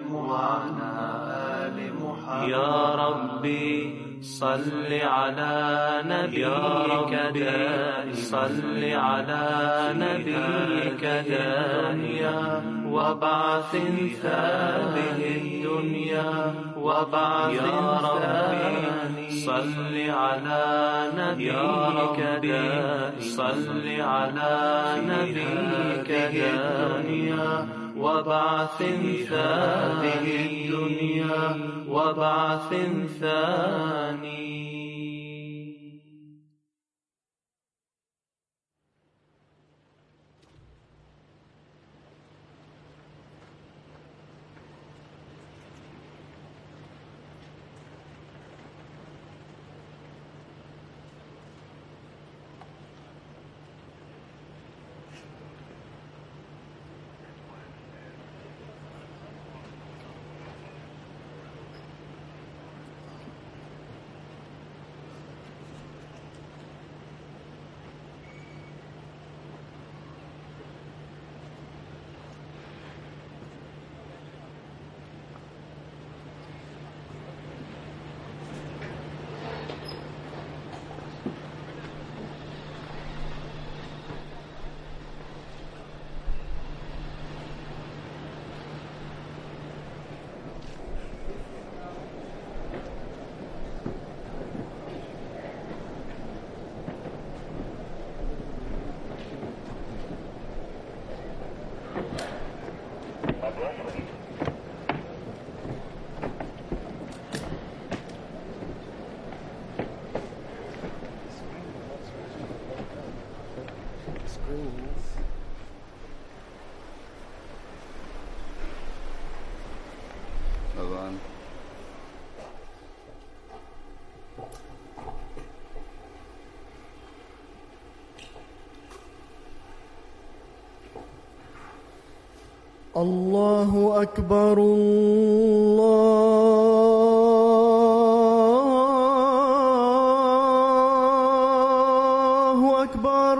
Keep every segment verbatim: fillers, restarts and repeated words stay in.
يا ربي صل على نبيك دائما صل على نبيك دائما وابعث ثابه الدنيا وابعث ثاني صل على نبيك دائما صل على نبيك دائما وابعث ثاني الدنيا وابعث ثاني. الله أكبر الله أكبر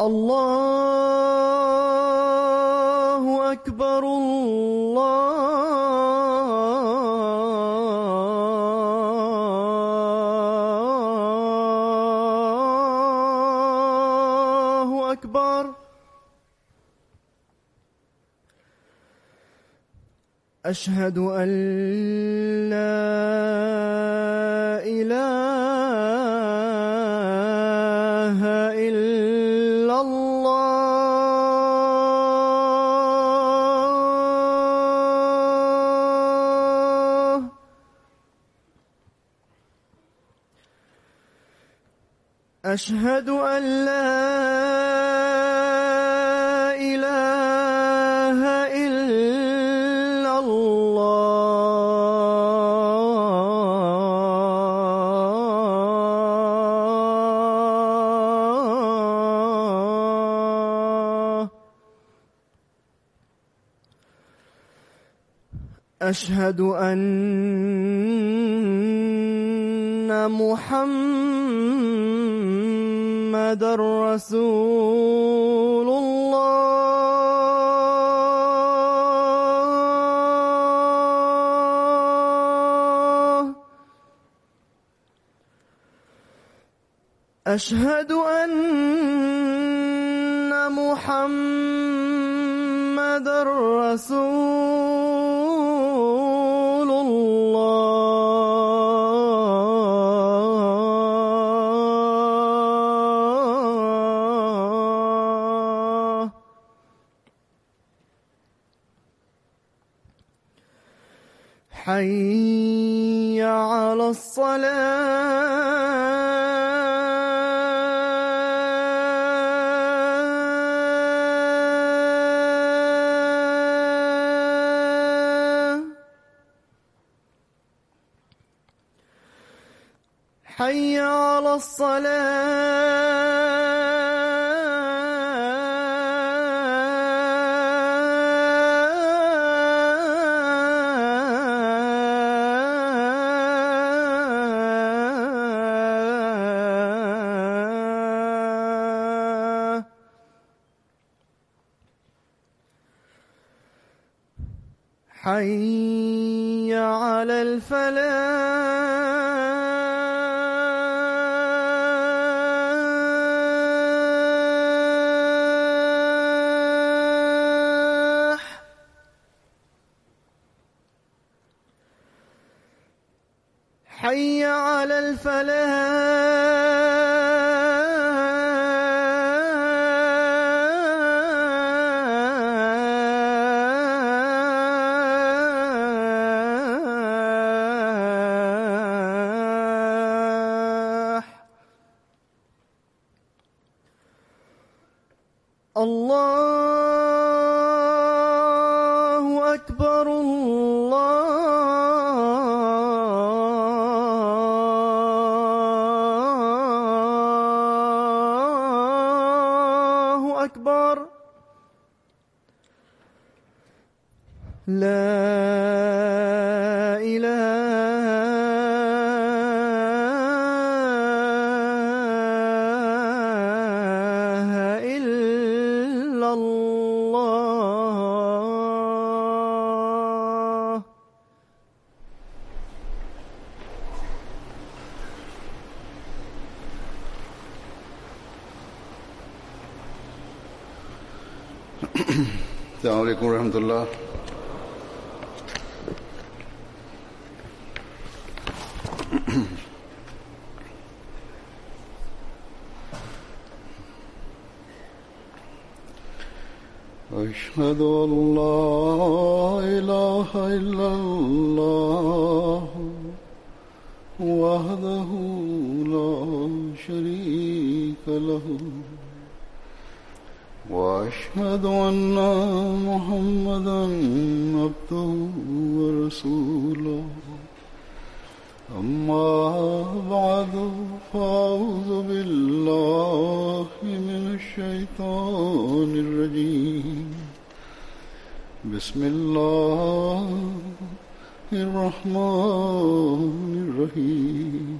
الله أكبر أشهد أن لا إله إلا الله أشهد أن لا أشهد أن محمدًا رسول الله أشهد أن محمدًا رسول حي على الصلاة حي على الصلاة حي على الفلاح حي على الفلاح الله أكبر الله أكبر لا السلام عليكم ورحمة الله. أشهد أن لا إله إلا الله وحده لا شريك له وأشهد أن محمدا عبده ورسوله أما بعد فأعوذ بالله من الشيطان الرجيم بسم الله الرحمن الرحيم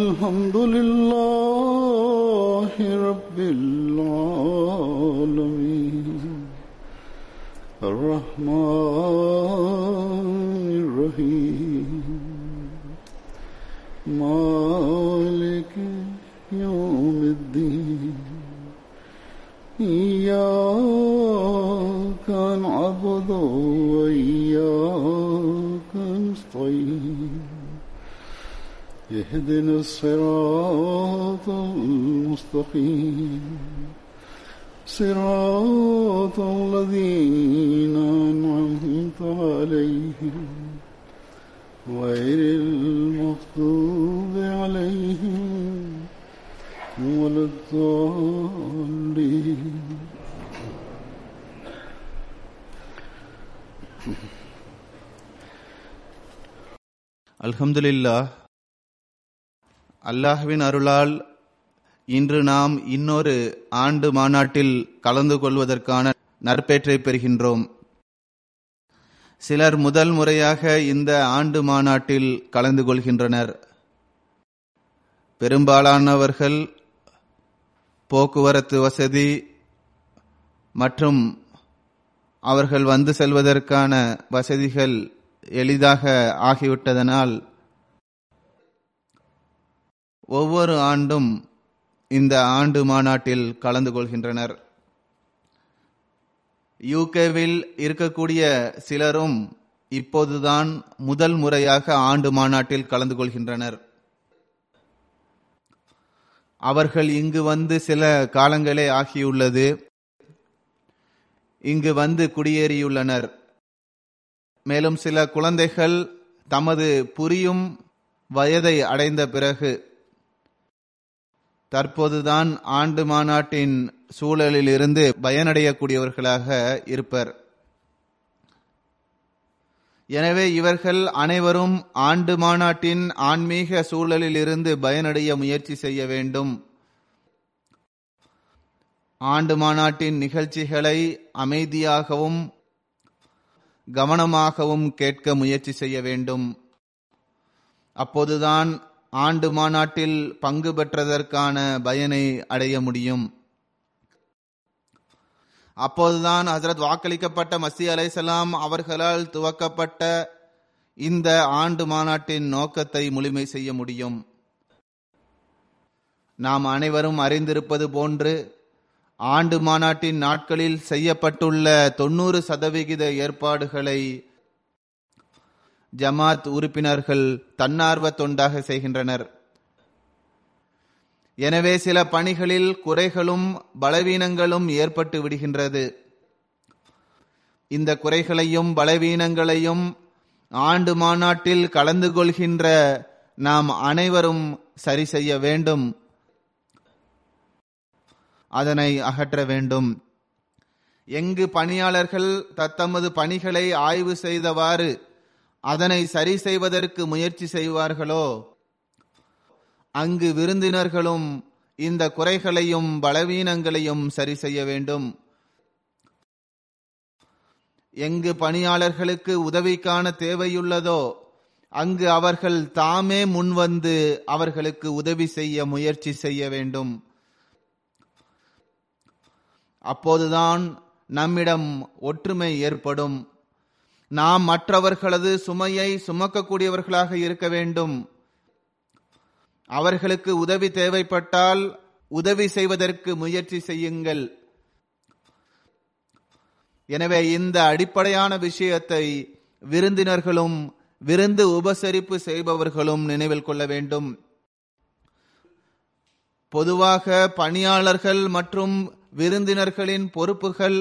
الحمد لله رب العالمين الرحمن الرحيم مالك يوم الدين إياك نعبد وإياك نستعين اهدنا الصراط المستقيم صراط الذين أنعمت عليهم غير المغضوب عليهم ولا الضالين الحمد لله. அல்லாஹ்வின் அருளால் இன்று நாம் இன்னொரு ஆண்டு மாநாட்டில் கலந்து கொள்வதற்கான நற்பேற்றை பெறுகின்றோம். சிலர் முதல் முறையாக இந்த ஆண்டு மாநாட்டில் கலந்து கொள்கின்றனர். பெரும்பாலானவர்கள் போக்குவரத்து வசதி மற்றும் அவர்கள் வந்து செல்வதற்கான வசதிகள் எளிதாக ஆகிவிட்டதனால் ஒவ்வொரு ஆண்டும் இந்த ஆண்டு மாநாட்டில் கலந்து கொள்கின்றனர். யூகேவில் இருக்கக்கூடிய சிலரும் இப்போதுதான் முதல் முறையாக ஆண்டு மாநாட்டில் கலந்து கொள்கின்றனர். அவர்கள் இங்கு வந்து சில காலங்களே ஆகியுள்ளது. இங்கு வந்து குடியேறியுள்ளனர். மேலும் சில குழந்தைகள் தமது புரியும் வயதை அடைந்த பிறகு தற்போதுதான் ஆண்டு மாநாட்டின் சூழலில் இருந்து பயனடையக்கூடியவர்களாக இருப்பர். எனவே இவர்கள் அனைவரும் ஆண்டு மாநாட்டின் ஆன்மீக சூழலில் இருந்து பயனடைய முயற்சி செய்ய வேண்டும். ஆண்டு மாநாட்டின் நிகழ்ச்சிகளை அமைதியாகவும் கவனமாகவும் கேட்க முயற்சி செய்ய வேண்டும். அப்போதுதான் ஆண்டு மாநாட்டில் பங்கு பெற்றதற்கான பயனை அடைய முடியும். அப்போதுதான் ஹசரத் வாக்களிக்கப்பட்ட மசீஹ் அலைஹிஸ்ஸலாம் அவர்களால் துவக்கப்பட்ட இந்த ஆண்டு மாநாட்டின் நோக்கத்தை முழுமை செய்ய முடியும். நாம் அனைவரும் அறிந்திருப்பது போன்று ஆண்டு மாநாட்டின் நாட்களில் செய்யப்பட்டுள்ள தொன்னூறு சதவிகித ஏற்பாடுகளை ஜமாத் உறுப்பினர்கள் தன்னார்வ தொண்டாக செய்கின்றனர். எனவே சில பணிகளில் குறைகளும் பலவீனங்களும் ஏற்பட்டு விடுகின்றது. இந்த குறைகளையும் பலவீனங்களையும் ஆண்டு மாநாட்டில் கலந்து கொள்கின்ற நாம் அனைவரும் சரி செய்ய வேண்டும், அதனை அகற்ற வேண்டும். எங்கு பணியாளர்கள் தத்தமது பணிகளை ஆய்வு செய்தவாறு அதனை சரி செய்வதற்கு முயற்சி செய்வார்களோ அங்கு விருந்தினர்களும் இந்த குறைகளையும் பலவீனங்களையும் சரி செய்ய வேண்டும். எங்கு பணியாளர்களுக்கு உதவிக்கான தேவையுள்ளதோ அங்கு அவர்கள் தாமே முன்வந்து அவர்களுக்கு உதவி செய்ய முயற்சி செய்ய வேண்டும். அப்போதுதான் நம்மிடம் ஒற்றுமை ஏற்படும். நாம் மற்றவர்களது சுமையை சுமக்கக்கூடியவர்களாக இருக்க வேண்டும். அவர்களுக்கு உதவி தேவைப்பட்டால் உதவி செய்வதற்கு முயற்சி செய்யுங்கள். எனவே இந்த அடிப்படையான விஷயத்தை விருந்தினர்களும் விருந்து உபசரிப்பு செய்பவர்களும் நினைவில் கொள்ள வேண்டும். பொதுவாக பணியாளர்கள் மற்றும் விருந்தினர்களின் பொறுப்புகள்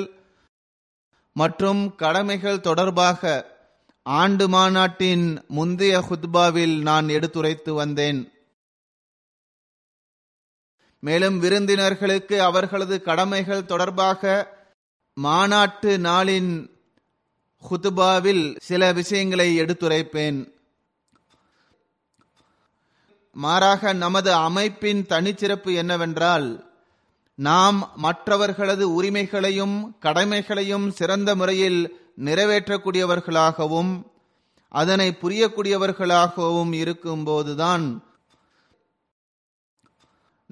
மற்றும் கடமைகள் தொடர்பாக ஆண்டு மாநாட்டின் முந்தைய ஹுத்பாவில் நான் எடுத்துரைத்து வந்தேன். மேலும் விருந்தினர்களுக்கு அவர்களது கடமைகள் தொடர்பாக மாநாட்டு நாளின் ஹுத்பாவில் சில விஷயங்களை எடுத்துரைப்பேன். மாறாக நமது அமைப்பின் தனிச்சிறப்பு என்னவென்றால், நாம் மற்றவர்களது உரிமைகளையும் கடமைகளையும் சிறந்த முறையில் நிறைவேற்றக்கூடியவர்களாகவும் அதனை புரியக்கூடியவர்களாகவும் இருக்கும்போதுதான்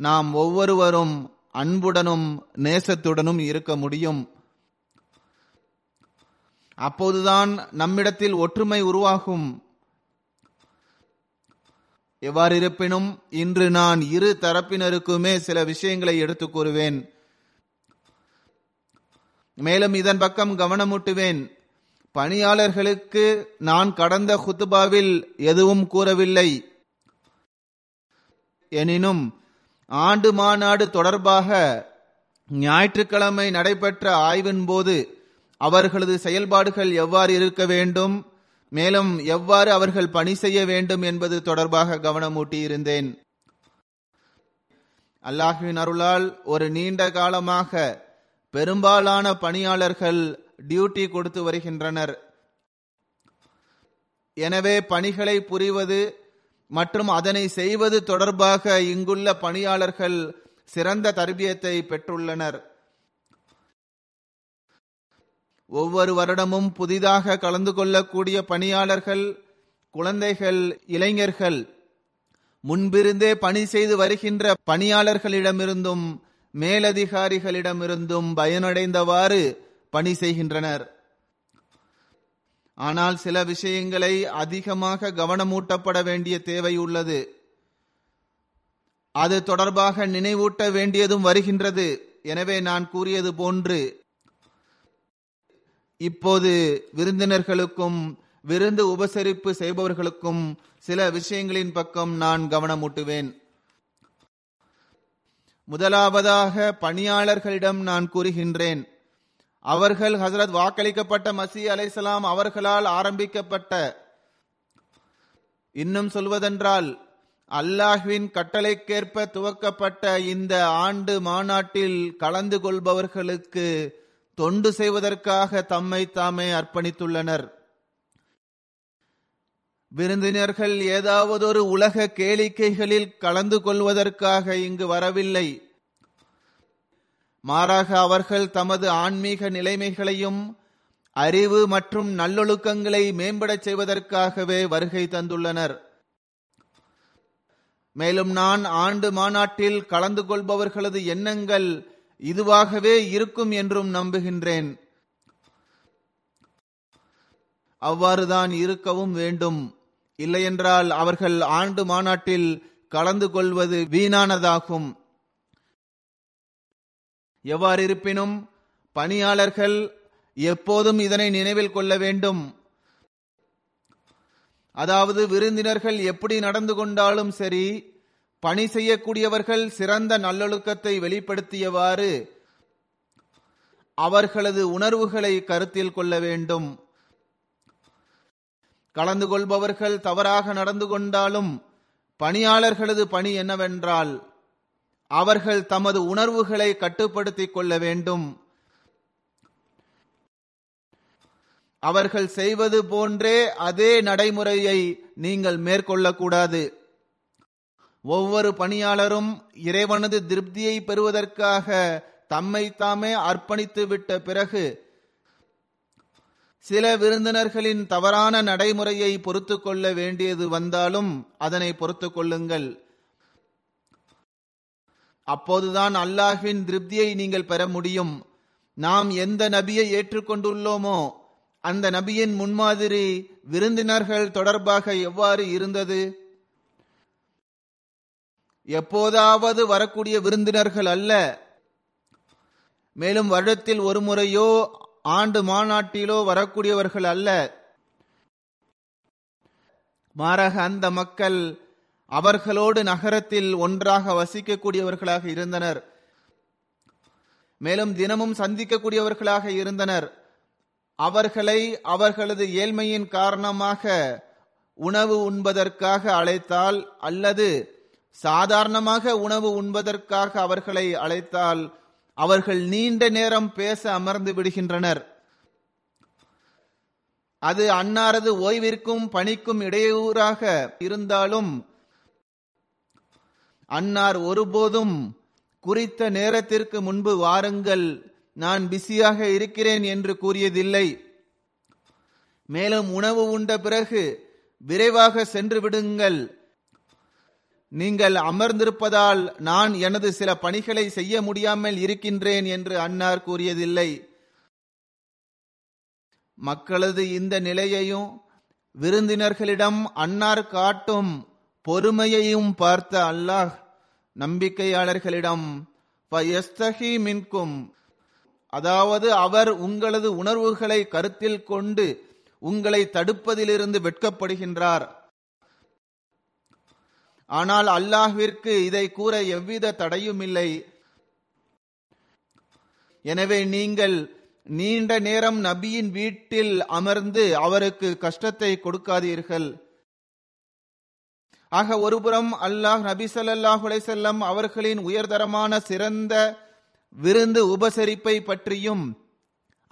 நாம் ஒவ்வொருவரும் அன்புடனும் நேசத்துடனும் இருக்க முடியும். அப்போதுதான் நம்மிடத்தில் ஒற்றுமை உருவாகும். எவ்வாறிருப்பினும் இன்று நான் இரு தரப்பினருக்குமே சில விஷயங்களை எடுத்துக் கூறுவேன். மேலும் இதன் பக்கம் கவனமூட்டுவேன். பணியாளர்களுக்கு நான் கடந்த ஹுத்பாவில் எதுவும் கூறவில்லை. எனினும் ஆண்டு மாநாடு தொடர்பாக ஞாயிற்றுக்கிழமை நடைபெற்ற ஆய்வின் போது அவர்களது செயல்பாடுகள் எவ்வாறு இருக்க வேண்டும், மேலும் எவ்வாறு அவர்கள் பணி செய்ய வேண்டும் என்பது தொடர்பாக கவனமூட்டியிருந்தேன். அல்லாஹ்வின் அருளால் ஒரு நீண்ட காலமாக பெரும்பாலான பணியாளர்கள் டியூட்டி கொடுத்து வருகின்றனர். எனவே பணிகளை புரிவது மற்றும் அதனை செய்வது தொடர்பாக இங்குள்ள பணியாளர்கள் சிறந்த தர்பியத்தை பெற்றுள்ளனர். ஒவ்வொரு வருடமும் புதிதாக கலந்து கொள்ளக்கூடிய பணியாளர்கள், குழந்தைகள், இளைஞர்கள் முன்பிருந்தே பணி செய்து வருகின்ற பணியாளர்களிடமிருந்தும் மேலதிகாரிகளிடமிருந்தும் பயனடைந்தவாறு பணி செய்கின்றனர். ஆனால் சில விஷயங்களை அதிகமாக கவனமூட்டப்பட வேண்டிய தேவை உள்ளது. அது தொடர்பாக நினைவூட்ட வேண்டியதும் வருகின்றது. எனவே நான் கூறியது போன்று இப்போது விருந்தினர்களுக்கும் விருந்து உபசரிப்பு செய்பவர்களுக்கும் சில விஷயங்களின் பக்கம் நான் கவனமூட்டுவேன். முதலாவதாக பணியாளர்களிடம் நான் கூறுகின்றேன், அவர்கள் ஹசரத் வாக்களிக்கப்பட்ட மசீஹ் அலைஹிஸ்ஸலாம் அவர்களால் ஆரம்பிக்கப்பட்ட, இன்னும் சொல்வதென்றால் அல்லாஹ்வின் கட்டளைக்கேற்ப துவக்கப்பட்ட இந்த ஆண்டு மாநாட்டில் கலந்து கொள்பவர்களுக்கு தொண்டு செய்வதற்காக தம்மை தாமே அர்ப்பணித்துள்ளனர். விருந்தினர்கள் ஏதாவதொரு உலக கேளிக்கைகளில் கலந்து கொள்வதற்காக இங்கு வரவில்லை. மாறாக அவர்கள் தமது ஆன்மீக நிலைமைகளையும் அறிவு மற்றும் நல்லொழுக்கங்களை மேம்படச் செய்வதற்காகவே வருகை தந்துள்ளனர். மேலும் நான் ஆண்டு மாநாட்டில் கலந்து கொள்பவர்களது எண்ணங்கள் இதுவாகவே இருக்கும் என்றும் நம்புகின்றேன். அவ்வாறுதான் இருக்கவும் வேண்டும். இல்லையென்றால் அவர்கள் ஆண்டு மாநாட்டில் கலந்து கொள்வது வீணானதாகும். எவ்வாறிருப்பினும் பணியாளர்கள் எப்போதும் இதனை நினைவில் கொள்ள வேண்டும். அதாவது விருந்தினர்கள் எப்படி நடந்து கொண்டாலும் சரி, பணி செய்யக்கூடியவர்கள் சிறந்த நல்லொழுக்கத்தை வெளிப்படுத்தியவாறு அவர்களது உணர்வுகளை கருத்தில் கொள்ள வேண்டும். கலந்து கொள்பவர்கள் தவறாக நடந்து கொண்டாலும் பணியாளர்களது பணி என்னவென்றால் அவர்கள் தமது உணர்வுகளை கட்டுப்படுத்திக் கொள்ள வேண்டும். அவர்கள் செய்வது போன்றே அதே நடைமுறையை நீங்கள் மேற்கொள்ளக்கூடாது. ஒவ்வொரு பணியாளரும் இறைவனது திருப்தியை பெறுவதற்காக தம்மைத்தாமே அர்ப்பணித்து விட்ட பிறகு சில விருந்தினர்களின் தவறான நடைமுறையை பொறுத்து கொள்ள வேண்டியது வந்தாலும் அதனை பொறுத்து கொள்ளுங்கள். அப்போதுதான் அல்லாஹ்வின் திருப்தியை நீங்கள் பெற முடியும். நாம் எந்த நபியை ஏற்றுக்கொண்டுள்ளோமோ அந்த நபியின் முன்மாதிரி விருந்தினர்கள் தொடர்பாக எவ்வாறு இருந்தது? எப்போதாவது வரக்கூடிய விருந்தினர்கள் அல்ல, மேலும் வருடத்தில் ஒரு முறையோ ஆண்டு மாநாட்டிலோ வரக்கூடியவர்கள் அல்ல. மாறாக அந்த மக்கள் அவர்களோடு நகரத்தில் ஒன்றாக வசிக்கக்கூடியவர்களாக இருந்தனர். மேலும் தினமும் சந்திக்கக்கூடியவர்களாக இருந்தனர். அவர்களை அவர்களது ஏழ்மையின் காரணமாக உணவு உண்பதற்காக அழைத்தால் அல்லது சாதாரணமாக உணவு உண்பதற்காக அவர்களை அழைத்தால் அவர்கள் நீண்ட நேரம் பேச அமர்ந்து விடுகின்றனர். அது அன்னாரது ஓய்விற்கும் பணிக்கும் இடையூறாக இருந்தாலும் அன்னார் ஒருபோதும் குறித்த நேரத்திற்கு முன்பு வாருங்கள், நான் பிஸியாக இருக்கிறேன் என்று கூறியதில்லை. மேலும் உணவு உண்ட பிறகு விரைவாக சென்று விடுங்கள், நீங்கள் அமர்ந்திருப்பதால் நான் எனது சில பணிகளை செய்ய முடியாமல் இருக்கின்றேன் என்று அன்னார் கூறியதில்லை. மக்களது இந்த நிலையையும் விருந்தினர்களிடம் அன்னார் காட்டும் பொறுமையையும் பார்த்த அல்லாஹ் நம்பிக்கையாளர்களிடம் ஃபயஸ்தஹி மின்கும், அதாவது அவர் உங்களது உணர்வுகளை கருத்தில் கொண்டு உங்களை தடுப்பதிலிருந்து வெட்கப்படுகின்றார். ஆனால் அல்லாஹ்விற்கு இதை கூற எவ்வித தடையும் இல்லை. எனவே நீங்கள் நீண்ட நேரம் நபியின் வீட்டில் அமர்ந்து அவருக்கு கஷ்டத்தை கொடுக்காதீர்கள். ஆக ஒருபுறம் அல்லாஹ் நபி ஸல்லல்லாஹு அலைஹி வஸல்லம் அவர்களின் உயர்தரமான சிறந்த விருந்து உபசரிப்பை பற்றியும்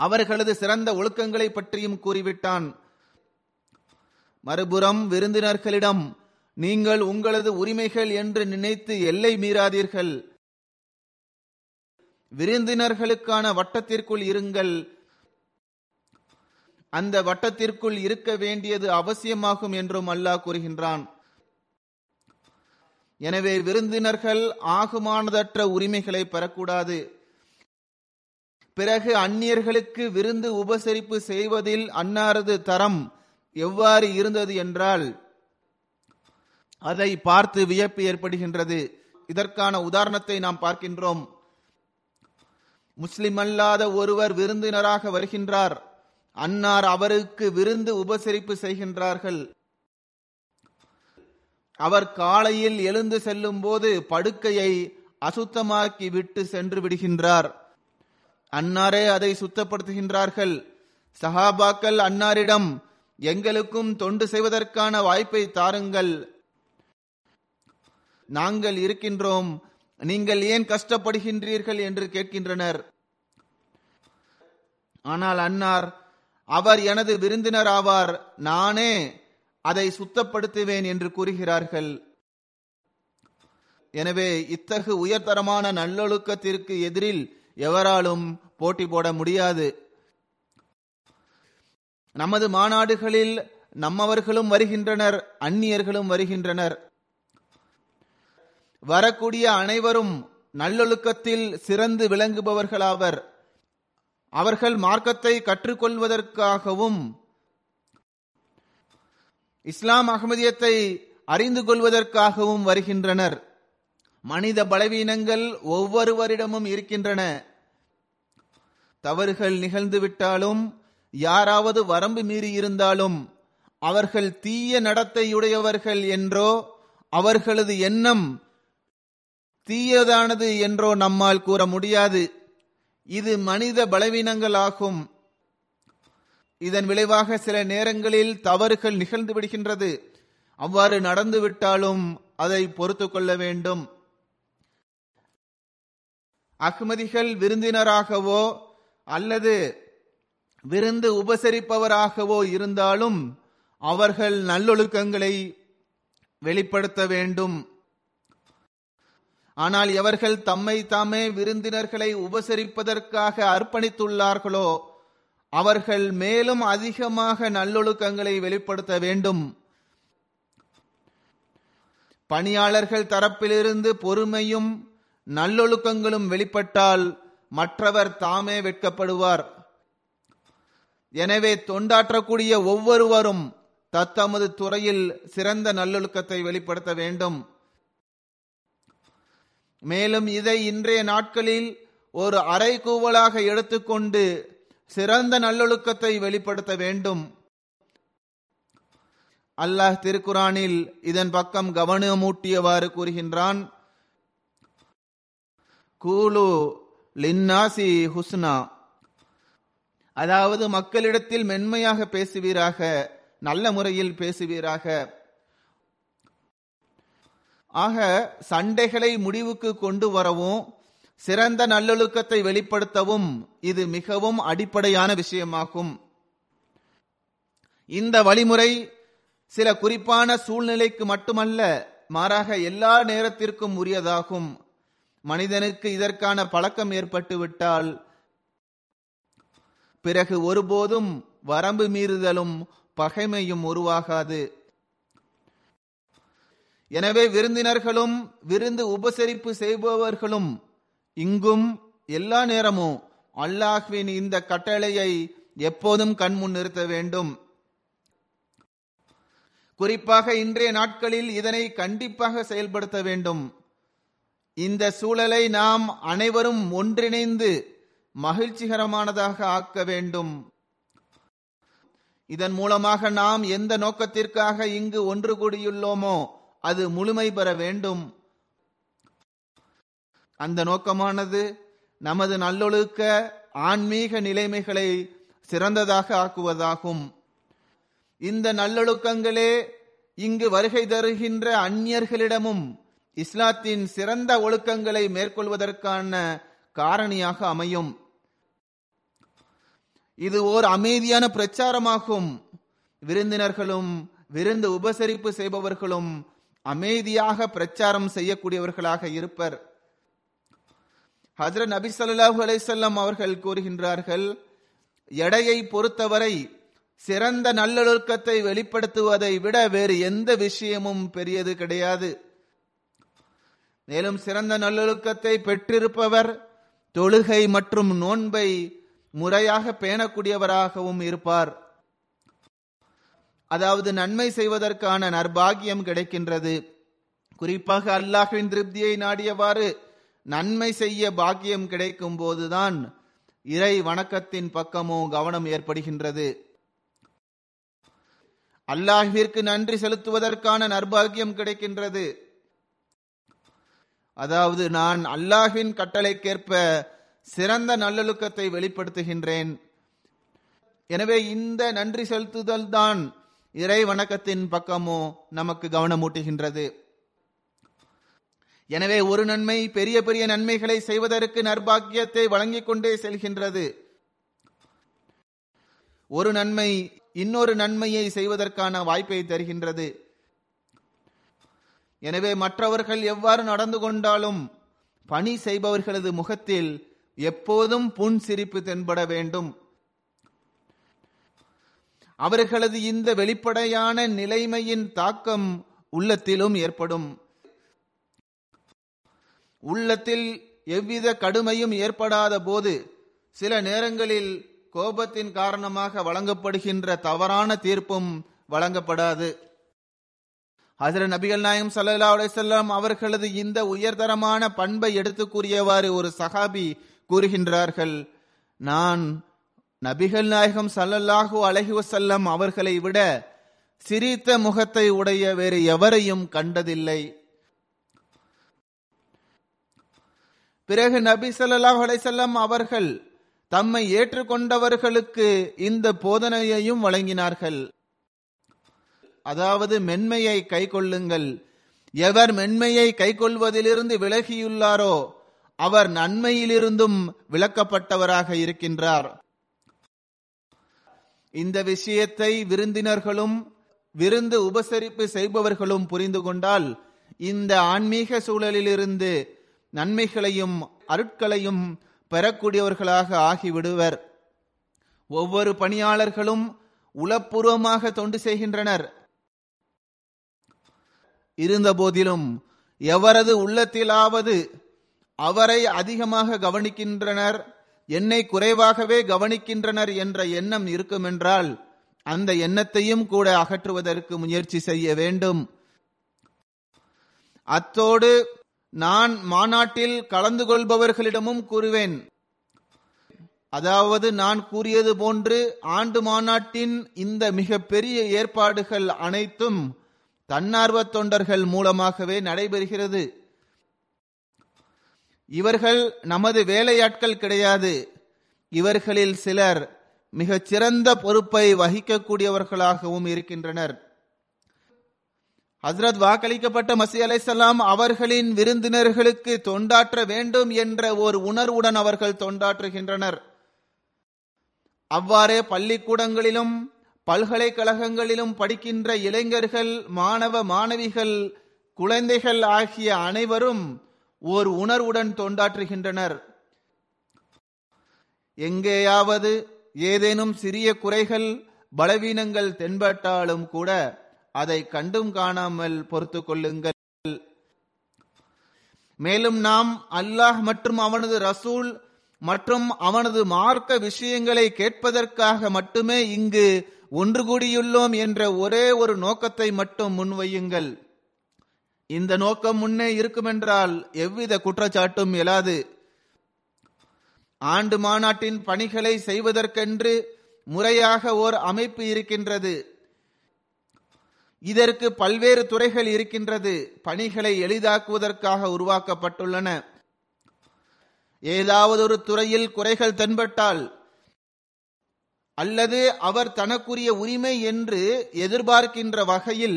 அவர்களது சிறந்த ஒழுக்கங்களை பற்றியும் கூறிவிட்டான். மறுபுறம் விருந்தினர்களிடம் நீங்கள் உங்களது உரிமைகள் என்று நினைத்து எல்லை மீறாதீர்கள், விருந்தினர்களுக்கான வட்டத்திற்குள் இருங்கள், அந்த வட்டத்திற்குள் இருக்க வேண்டியது அவசியமாகும் என்றும் அல்லாஹ் கூறுகின்றான். எனவே விருந்தினர்கள் ஆகுமானதற்ற உரிமைகளை பெறக்கூடாது. பிறகு அந்நியர்களுக்கு விருந்து உபசரிப்பு செய்வதில் அன்னாரது தரம் எவ்வாறு இருந்தது என்றால் அதை பார்த்து வியப்பு ஏற்படுகின்றது. இதற்கான உதாரணத்தை நாம் பார்க்கின்றோம். முஸ்லிம் அல்லாத ஒருவர் விருந்தினராக வருகின்றார். அன்னார் அவருக்கு விருந்து உபசரிப்பு செய்கின்றார்கள். அவர் காலையில் எழுந்து செல்லும் போது படுக்கையை அசுத்தமாக்கி விட்டு சென்று விடுகின்றார். அன்னாரே அதை சுத்தப்படுத்துகின்றார்கள். சஹாபாக்கள் அன்னாரிடம், எங்களுக்கும் தொண்டு செய்வதற்கான வாய்ப்பை தாருங்கள், நாங்கள் இருக்கின்றோம், நீங்கள் ஏன் கஷ்டப்படுகின்றீர்கள் என்று கேட்கின்றனர். ஆனால் அன்னார், அவர் எனது விருந்தினர் ஆவார், நானே அதை சுத்தப்படுத்துவேன் என்று கூறுகிறார்கள். எனவே இத்தகு உயர்தரமான நல்லொழுக்கத்திற்கு எதிரில் எவராலும் போட்டி போட முடியாது. நமது மாநாடுகளில் நம்மவர்களும் வருகின்றனர், அந்நியர்களும் வருகின்றனர். வரக்கூடிய அனைவரும் நல்லொழுக்கத்தில் சிறந்து விளங்குபவர்களாவர். அவர்கள் மார்க்கத்தை கற்றுக்கொள்வதற்காகவும் இஸ்லாம் அகமதியத்தை அறிந்து கொள்வதற்காகவும் வருகின்றனர். மனித பலவீனங்கள் ஒவ்வொருவரிடமும் இருக்கின்றன. தவறுகள் நிகழ்ந்துவிட்டாலும் யாராவது வரம்பு மீறி இருந்தாலும் அவர்கள் தீய நடத்தையுடையவர்கள் என்றோ அவர்களது எண்ணம் தீயதானது என்றோ நம்மால் கூற முடியாது. இது மனித பலவீனங்களாகும். இதன் விளைவாக சில நேரங்களில் தவறுகள் நிகழ்ந்து விடுகின்றது. அவ்வாறு நடந்துவிட்டாலும் அதை பொறுத்து கொள்ள வேண்டும். அஹ்மதிகள் விருந்தினராகவோ அல்லது விருந்து உபசரிப்பவராகவோ இருந்தாலும் அவர்கள் நல்லொழுக்கங்களை வெளிப்படுத்த வேண்டும். ஆனால் எவர்கள் தம்மை தாமே விருந்தினர்களை உபசரிப்பதற்காக அர்ப்பணித்துள்ளார்களோ அவர்கள் மேலும் அதிகமாக நல்லொழுக்கங்களை வெளிப்படுத்த வேண்டும். பணியாளர்கள் தரப்பிலிருந்து பொறுமையும் நல்லொழுக்கங்களும் வெளிப்பட்டால் மற்றவர் தாமே வெட்கப்படுவார். எனவே தொண்டாற்றக்கூடிய ஒவ்வொருவரும் தத்தமது துறையில் சிறந்த நல்லொழுக்கத்தை வெளிப்படுத்த வேண்டும். மேலும் இதை இன்றைய நாட்களில் ஒரு அறைகூவலாக எடுத்துக்கொண்டு சிறந்த நல்லொழுக்கத்தை வெளிப்படுத்த வேண்டும். அல்லாஹ் திருக்குரானில் இதன் பக்கம் கவனமூட்டியவாறு கூறுகின்றான், கூலு லின்னாசி ஹுஸ்னா, அதாவது மக்களிடத்தில் மென்மையாக பேசுவீராக, நல்ல முறையில் பேசுவீராக. ஆக சண்டைகளை முடிவுக்கு கொண்டு வரவும் சிறந்த நல்லொழுக்கத்தை வெளிப்படுத்தவும் இது மிகவும் அடிப்படையான விஷயமாகும். இந்த வழிமுறை சில குறிப்பான சூழ்நிலைக்கு மட்டுமல்ல, மாறாக எல்லா நேரத்திற்கும் உரியதாகும். மனிதனுக்கு இதற்கான பழக்கம் ஏற்பட்டுவிட்டால் பிறகு ஒருபோதும் வரம்பு மீறுதலும் பகைமையும் உருவாகாது. எனவே விருந்தினர்களும் விருந்து உபசரிப்பு செய்பவர்களும் இங்கும் எல்லா நேரமும் அல்லாஹ்வின் இந்த கட்டளையை எப்போதும் கண்முன் நிறுத்த வேண்டும். குறிப்பாக இன்றைய நாட்களில் இதனை கண்டிப்பாக செயல்படுத்த வேண்டும். இந்த சூழலை நாம் அனைவரும் ஒன்றிணைந்து மகிழ்ச்சிகரமானதாக ஆக்க வேண்டும். இதன் மூலமாக நாம் எந்த நோக்கத்திற்காக இங்கு ஒன்று கூடியுள்ளோமோ அது முழுமை பெற வேண்டும். அந்த நோக்கமானது நமது நல்லொழுக்க ஆன்மீக நிலைமைகளை சிறந்ததாக ஆக்குவதாகும். இந்த நல்லொழுக்கங்களே இங்கு வருகை தருகின்ற அந்நியர்களிடமும் இஸ்லாத்தின் சிறந்த ஒழுக்கங்களை மேற்கொள்வதற்கான காரணியாக அமையும். இது ஓர் அமைதியான பிரச்சாரமாகும். விருந்தினர்களும் விருந்து உபசரிப்பு செய்பவர்களும் அமைதியாக பிரச்சாரம் செய்யக்கூடியவர்களாக இருப்பர். ஹஜ்ரத் நபி ஸல்லல்லாஹு அலைஹி வஸல்லம் அவர்கள் கூறுகின்றார்கள், எடையை பொறுத்தவரை சிறந்த நல்லொழுக்கத்தை வெளிப்படுத்துவதை விட வேறு எந்த விஷயமும் பெரியது கிடையாது. மேலும் சிறந்த நல்லொழுக்கத்தை பெற்றிருப்பவர் தொழுகை மற்றும் நோன்பை முறையாக பேணக்கூடியவராகவும் இருப்பார். அதாவது நன்மை செய்வதற்கான நற்பாகியம் கிடைக்கின்றது. குறிப்பாக அல்லாஹ்வின் திருப்தியை நாடியவாறு நன்மை செய்ய பாக்கியம் கிடைக்கும் போதுதான் இறை வணக்கத்தின் பக்கமோ கவனம் ஏற்படுகின்றது. அல்லாஹ்விற்கு நன்றி செலுத்துவதற்கான நற்பாகியம் கிடைக்கின்றது. அதாவது நான் அல்லாஹ்வின் கட்டளைக்கேற்ப சிறந்த நல்லொழுக்கத்தை வெளிப்படுத்துகின்றேன். எனவே இந்த நன்றி செலுத்துதல் தான் இறை வணக்கத்தின் பக்கமோ நமக்கு கவனமூட்டுகின்றது. எனவே ஒரு நன்மை பெரிய பெரிய நன்மைகளை செய்வதற்கு நற்பாக்கியத்தை வழங்கிக் கொண்டே செல்கின்றது. ஒரு நன்மை இன்னொரு நன்மையை செய்வதற்கான வாய்ப்பை தருகின்றது. எனவே மற்றவர்கள் எவ்வாறு நடந்து கொண்டாலும் பணி செய்பவர்களது முகத்தில் எப்போதும் புன்சிரிப்பு தென்பட வேண்டும். அவர்களது இந்த வெளிப்படையான நிலைமையின் தாக்கம் உள்ளத்திலும் ஏற்படும். உள்ளத்தில் எவ்வித கடுமையும் ஏற்படாத போது சில நேரங்களில் கோபத்தின் காரணமாக வழங்கப்படுகின்ற தவறான தீர்ப்பும் வழங்கப்படாது. ஹஜ்ரத் நபிகள் நாயகம் ஸல்லல்லாஹு அலைஹி வஸல்லம் அவர்களது இந்த உயர்தரமான பண்பை எடுத்து கூறியவாறு ஒரு சஹாபி கூறுகின்றார்கள், நான் நபிகள் நாயகம் ஸல்லல்லாஹு அலைஹி வஸல்லம் அவர்களை விட சிரித்த முகத்தை உடைய வேறு எவரையும் கண்டதில்லை. பிறகு நபி ஸல்லல்லாஹு அலைஹி வஸல்லம் அவர்கள் தம்மை ஏற்றுக்கொண்டவர்களுக்கு இந்த போதனையையும் வழங்கினார்கள். அதாவது மென்மையை கை கொள்ளுங்கள், எவர் மென்மையை கை கொள்வதிலிருந்து விலகியுள்ளாரோ அவர் நன்மையிலிருந்தும் விலக்கப்பட்டவராக இருக்கின்றார். இந்த விஷயத்தை விருந்தினர்களும் விருந்து உபசரிப்பு செய்பவர்களும் புரிந்து கொண்டால் இந்த ஆன்மீக சூழலிலிருந்து நன்மைகளையும் அருட்களையும் பெறக்கூடியவர்களாக ஆகிவிடுவர். ஒவ்வொரு பணியாளர்களும் உளப்பூர்வமாக தொண்டு செய்கின்றனர். இருந்த போதிலும் எவரது உள்ளத்திலாவது அவரை அதிகமாக கவனிக்கின்றனர், என்னை குறைவாகவே கவனிக்கின்றனர் என்ற எண்ணம் இருக்குமென்றால் அந்த எண்ணத்தையும் கூட அகற்றுவதற்கு முயற்சி செய்ய வேண்டும். அத்தோடு நான் மாநாட்டில் கலந்து கொள்பவர்களிடமும் கூறுவேன், அதாவது நான் கூறியது போன்று ஆண்டு மாநாட்டின் இந்த மிக பெரிய ஏற்பாடுகள் அனைத்தும் தன்னார்வ தொண்டர்கள் மூலமாகவே நடைபெறுகிறது. இவர்கள் நமது வேலையாட்கள் கிடையாது. இவர்களில் சிலர் மிகச் சிறந்த பொறுப்பை வகிக்கக்கூடியவர்களாகவும் இருக்கின்றனர். ஹஸ்ரத் வாக்களிக்கப்பட்ட மசீஹ் அலைஹிஸ்ஸலாம் அவர்களின் விருந்தினர்களுக்கு தொண்டாற்ற வேண்டும் என்ற ஒரு உணர்வுடன் அவர்கள் தொண்டாற்றுகின்றனர். அவ்வாறே பள்ளிக்கூடங்களிலும் பல்கலைக்கழகங்களிலும் படிக்கின்ற இளைஞர்கள், மாணவ மாணவிகள், குழந்தைகள் ஆகிய அனைவரும் ஓர் உணர்வுடன் தொண்டாற்றுகின்றனர். எங்கேயாவது ஏதேனும் சிறிய குறைகள் பலவீனங்கள் தென்பட்டாலும் கூட அதை கண்டும் காணாமல் பொறுத்து கொள்ளுங்கள். மேலும் நாம் அல்லாஹ் மற்றும் அவனது ரசூல் மற்றும் அவனது மார்க்க விஷயங்களை கேட்பதற்காக மட்டுமே இங்கு ஒன்று கூடியுள்ளோம் என்ற ஒரே ஒரு நோக்கத்தை மட்டும் முன்வையுங்கள். இந்த நோக்கம் முன்னே இருக்குமென்றால் எவ்வித குற்றச்சாட்டும் இயலாது. ஆண்டு மாநாட்டின் பணிகளை செய்வதற்கென்று முறையாக ஓர் அமைப்பு இருக்கின்றது. இதற்கு பல்வேறு துறைகள் இருக்கின்றது. பணிகளை எளிதாக்குவதற்காக உருவாக்கப்பட்டுள்ளன. ஏதாவது ஒரு துறையில் குறைகள் தென்பட்டால் அல்லது அவர் தனக்குரிய உரிமை என்று எதிர்பார்க்கின்ற வகையில்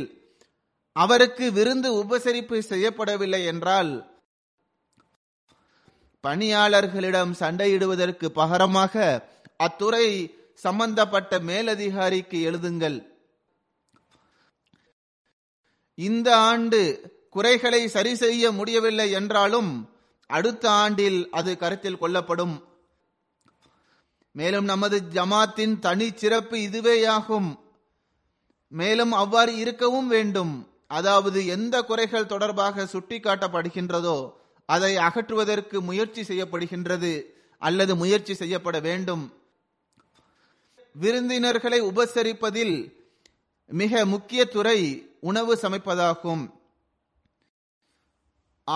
அவருக்கு விருந்து உபசரிப்பு செய்யப்படவில்லை என்றால் பணியாளர்களிடம் சண்டையிடுவதற்கு பகரமாக அத்துறை சம்பந்தப்பட்ட மேலதிகாரிக்கு எழுதுங்கள், இந்த ஆண்டு குறைகளை சரி செய்ய முடியவில்லை என்றாலும் அடுத்த ஆண்டில் அது கருத்தில் கொள்ளப்படும். மேலும் நமது ஜமாத்தின் தனி சிறப்பு இதுவேயாகும். மேலும் அவ்வாறு இருக்கவும் வேண்டும். அதாவது எந்த குறைகள் தொடர்பாக சுட்டிக்காட்டப்படுகின்றதோ அதை அகற்றுவதற்கு முயற்சி செய்யப்படுகின்றது அல்லது முயற்சி செய்யப்பட வேண்டும். விருந்தினர்களை உபசரிப்பதில் மிக முக்கிய துறை உணவு சமைப்பதாகும்.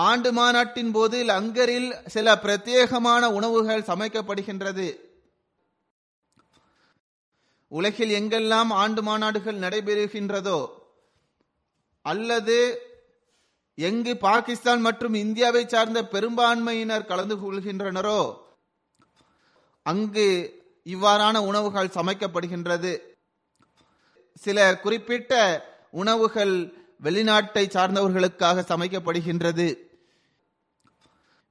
ஆண்டு மாநாட்டின் போது லங்கரில் சில பிரத்யேகமான உணவுகள் சமைக்கப்படுகின்றது. உலகில் எங்கெல்லாம் ஆண்டு மாநாடுகள் நடைபெறுகின்றதோ அல்லது எங்கு பாகிஸ்தான் மற்றும் இந்தியாவை சார்ந்த பெரும்பான்மையினர் கலந்து கொள்கின்றனரோ அங்கு இவ்வாறான உணவுகள் சமைக்கப்படுகின்றது. சில குறிப்பிட்ட உணவுகள் வெளிநாட்டை சார்ந்தவர்களுக்காக சமைக்கப்படுகின்றது.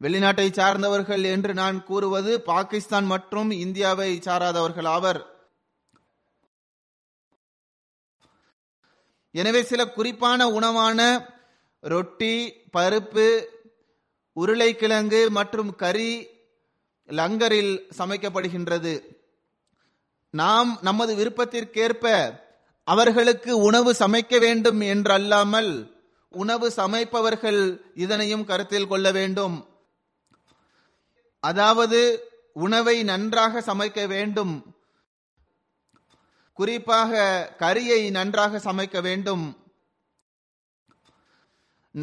வெளிநாட்டை சார்ந்தவர்கள் என்று நான் கூறுவது பாகிஸ்தான் மற்றும் இந்தியாவை சாராதவர்கள் ஆவர். எனவே சில குறிப்பான உணவான ரொட்டி, பருப்பு, உருளைக்கிழங்கு மற்றும் கறி லங்கரில் சமைக்கப்படுகின்றது. நாம் நமது விருப்பத்திற்கேற்ப அவர்களுக்கு உணவு சமைக்க வேண்டும் என்றல்லாமல் உணவு சமைப்பவர்கள் இதனையும் கருத்தில் கொள்ள வேண்டும். அதாவது உணவை நன்றாக சமைக்க வேண்டும், குறிப்பாக கறியை நன்றாக சமைக்க வேண்டும்.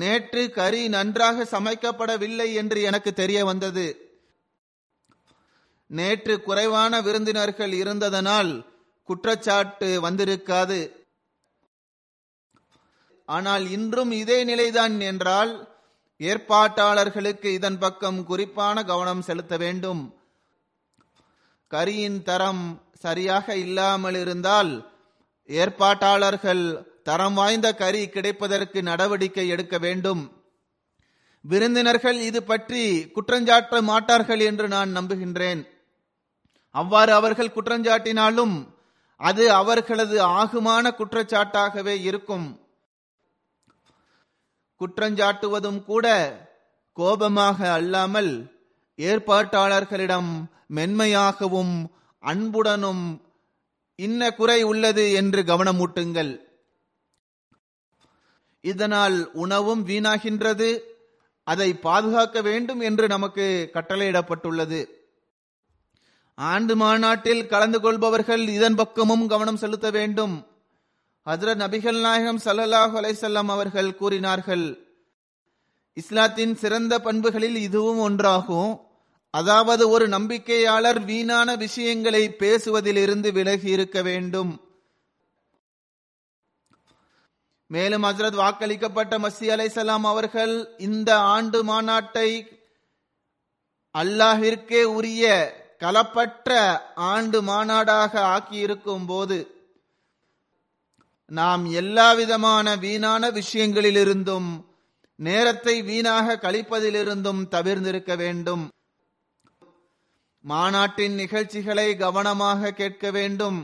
நேற்று கறி நன்றாக சமைக்கப்படவில்லை என்று எனக்கு தெரிய வந்தது. நேற்று குறைவான விருந்தினர்கள் இருந்ததனால் குற்றச்சாட்டு வந்திருக்காது. ஆனால் இன்றும் இதே நிலைதான் என்றால் ஏற்பாட்டாளர்களுக்கு இதன் பக்கம் குறிப்பான கவனம் செலுத்த வேண்டும். கரியின் தரம் சரியாக இல்லாமல் இருந்தால் ஏற்பாட்டாளர்கள் தரம் வாய்ந்த கறி கிடைப்பதற்கு நடவடிக்கை எடுக்க வேண்டும். விருந்தினர்கள் இது பற்றி குற்றஞ்சாட்ட மாட்டார்கள் என்று நான் நம்புகின்றேன். அவ்வாறு அவர்கள் குற்றஞ்சாட்டினாலும் அது அவர்களது ஆகுமான குற்றச்சாட்டாகவே இருக்கும். குற்றஞ்சாட்டுவதும் கூட கோபமாக அல்லாமல் ஏற்பாட்டாளர்களிடம் மென்மையாகவும் அன்புடனும் இன்ன குறை உள்ளது என்று கவனமூட்டுங்கள். இதனால் உணவும் வீணாகின்றது, அதை பாதுகாக்க வேண்டும் என்று நமக்கு கட்டளையிடப்பட்டுள்ளது. ஆண்டு மாநாட்டில் கலந்து கொள்பவர்கள் இதன் பக்கமும் கவனம் செலுத்த வேண்டும். ஹஜ்ரத் நபிகள் நாயகம் ஸல்லல்லாஹு அலைஹி வஸல்லம் அவர்கள் கூறினார்கள், இஸ்லாத்தின் சிறந்த பண்புகளில் இதுவும் ஒன்றாகும், அதாவது ஒரு நம்பிக்கையாளர் வீணான விஷயங்களை பேசுவதிலிருந்து விலகி இருக்க வேண்டும். மேலும் ஹஜ்ரத் வாக்களிக்கப்பட்ட மஸீஹ் அலைஹிஸ்ஸலாம் அவர்கள் இந்த ஆண்டு மாநாட்டை அல்லாஹ்விற்கே உரிய கலப்பற்ற ஆண்டு மாநாடாக ஆக்கியிருக்கும் போது நாம் எல்லாவிதமான வீணான விஷயங்களிலிருந்தும் நேரத்தை வீணாக கழிப்பதிலிருந்தும் தவிர்ந்திருக்க வேண்டும். மாநாட்டின் நிகழ்ச்சிகளை கவனமாக கேட்க வேண்டும்.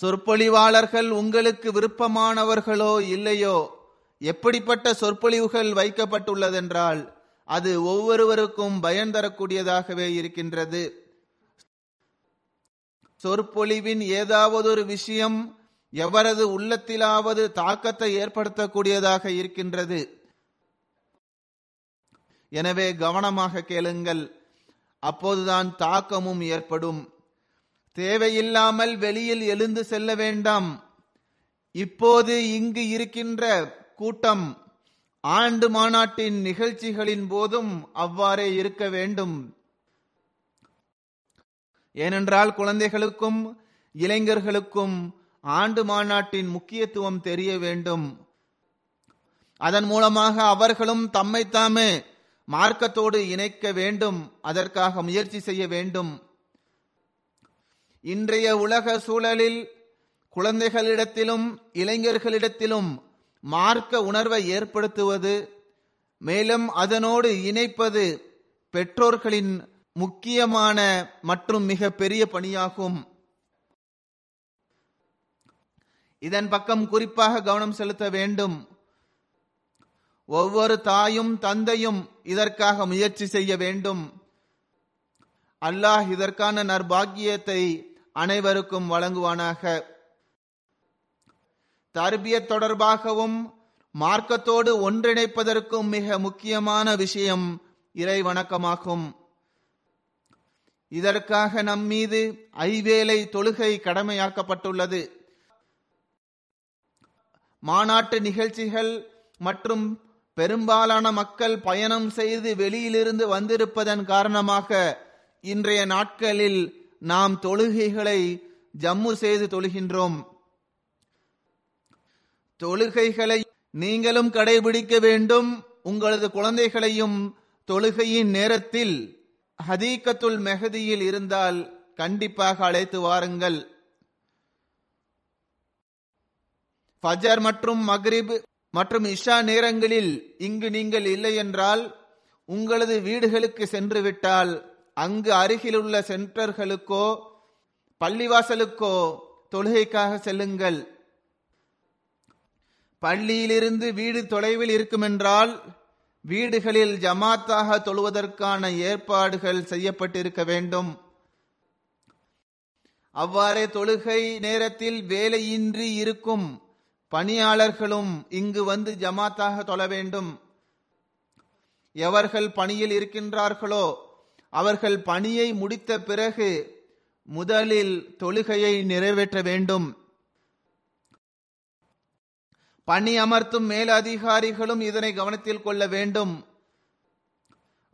சொற்பொழிவாளர்கள் உங்களுக்கு விருப்பமானவர்களோ இல்லையோ, எப்படிப்பட்ட சொற்பொழிவுகள் வைக்கப்பட்டுள்ளதென்றால் அது ஒவ்வொருவருக்கும் பயன் தரக்கூடியதாகவே இருக்கின்றது. சொற்பொழிவின் ஏதாவது ஒரு விஷயம் எவரது உள்ளத்திலாவது தாக்கத்தை ஏற்படுத்தக்கூடியதாக இருக்கின்றது. எனவே கவனமாக கேளுங்கள், அப்போதுதான் தாக்கமும் ஏற்படும். தேவையில்லாமல் வெளியில் எழுந்து செல்ல வேண்டாம். இப்போது இங்கு இருக்கின்ற கூட்டம் ஆண்டு மாநாட்டின் நிகழ்ச்சிகளின் போதும் அவ்வாறே இருக்க வேண்டும். ஏனென்றால் குழந்தைகளுக்கும் இளைஞர்களுக்கும் ஆண்டு மாநாட்டின் முக்கியத்துவம் தெரிய வேண்டும். அதன் மூலமாக அவர்களும் தம்மைத்தாமே மார்க்கத்தோடு இணைக்க வேண்டும். அதற்காக முயற்சி செய்ய வேண்டும். இன்றைய உலக சூழலில் குழந்தைகளிடத்திலும் இளைஞர்களிடத்திலும் மார்க்க உணர்வை ஏற்படுத்துவது, மேலும் அதனோடு இணைப்பது பெற்றோர்களின் முக்கியமான மற்றும் மிக பெரிய பணியாகும். இதன் பக்கம் குறிப்பாக கவனம் செலுத்த வேண்டும். ஒவ்வொரு தாயும் தந்தையும் இதற்காக முயற்சி செய்ய வேண்டும். அல்லாஹ் இதற்கான நற்பாக்கியத்தை அனைவருக்கும் வழங்குவானாக. தர்பியத் தொடர்பாகவும் மார்க்கத்தோடு ஒன்றிணைப்பதற்கும் மிக முக்கியமான விஷயம் இறை வணக்கமாகும். இதற்காக நம்மீது ஐவேளை தொழுகை கடமையாக்கப்பட்டுள்ளது. மாநாட்டு நிகழ்ச்சிகள் மற்றும் பெரும்பாலான மக்கள் பயணம் செய்து வெளியிலிருந்து வந்திருப்பதன் காரணமாக இன்றைய நாட்களில் நாம் தொழுகைகளை ஜம்மு செய்து தொழுகின்றோம். தொழுகைகளை நீங்களும் கடைபிடிக்க வேண்டும். உங்களது குழந்தைகளையும் தொழுகையின் நேரத்தில் ஹதீகத்துல் மெஹதியில் இருந்தால் கண்டிப்பாக அழைத்து வாருங்கள். ஃபஜர் மற்றும் மக்ரிப் மற்றும் இஷா நேரங்களில் இங்கு நீங்கள் இல்லை என்றால் உங்களது வீடுகளுக்கு சென்று விட்டால் அங்கு அருகிலுள்ள சென்டர்களுக்கோ பள்ளிவாசலுக்கோ தொழுகைக்காக செல்லுங்கள். பள்ளியிலிருந்து வீடு தொலைவில் இருக்குமென்றால் வீடுகளில் ஜமாத்தாக தொழுவதற்கான ஏற்பாடுகள் செய்யப்பட்டிருக்க வேண்டும். அவ்வாறே தொழுகை நேரத்தில் வேலையின்றி இருக்கும் பணியாளர்களும் இங்கு வந்து ஜமாத்தாக தொழ வேண்டும். எவர்கள் பணியில் இருக்கின்றார்களோ அவர்கள் பணியை முடித்த பிறகு முதலில் தொழுகையை நிறைவேற்ற வேண்டும். பணி அமர்த்தும் மேலதிகாரிகளும் இதனை கவனத்தில் கொள்ள வேண்டும்.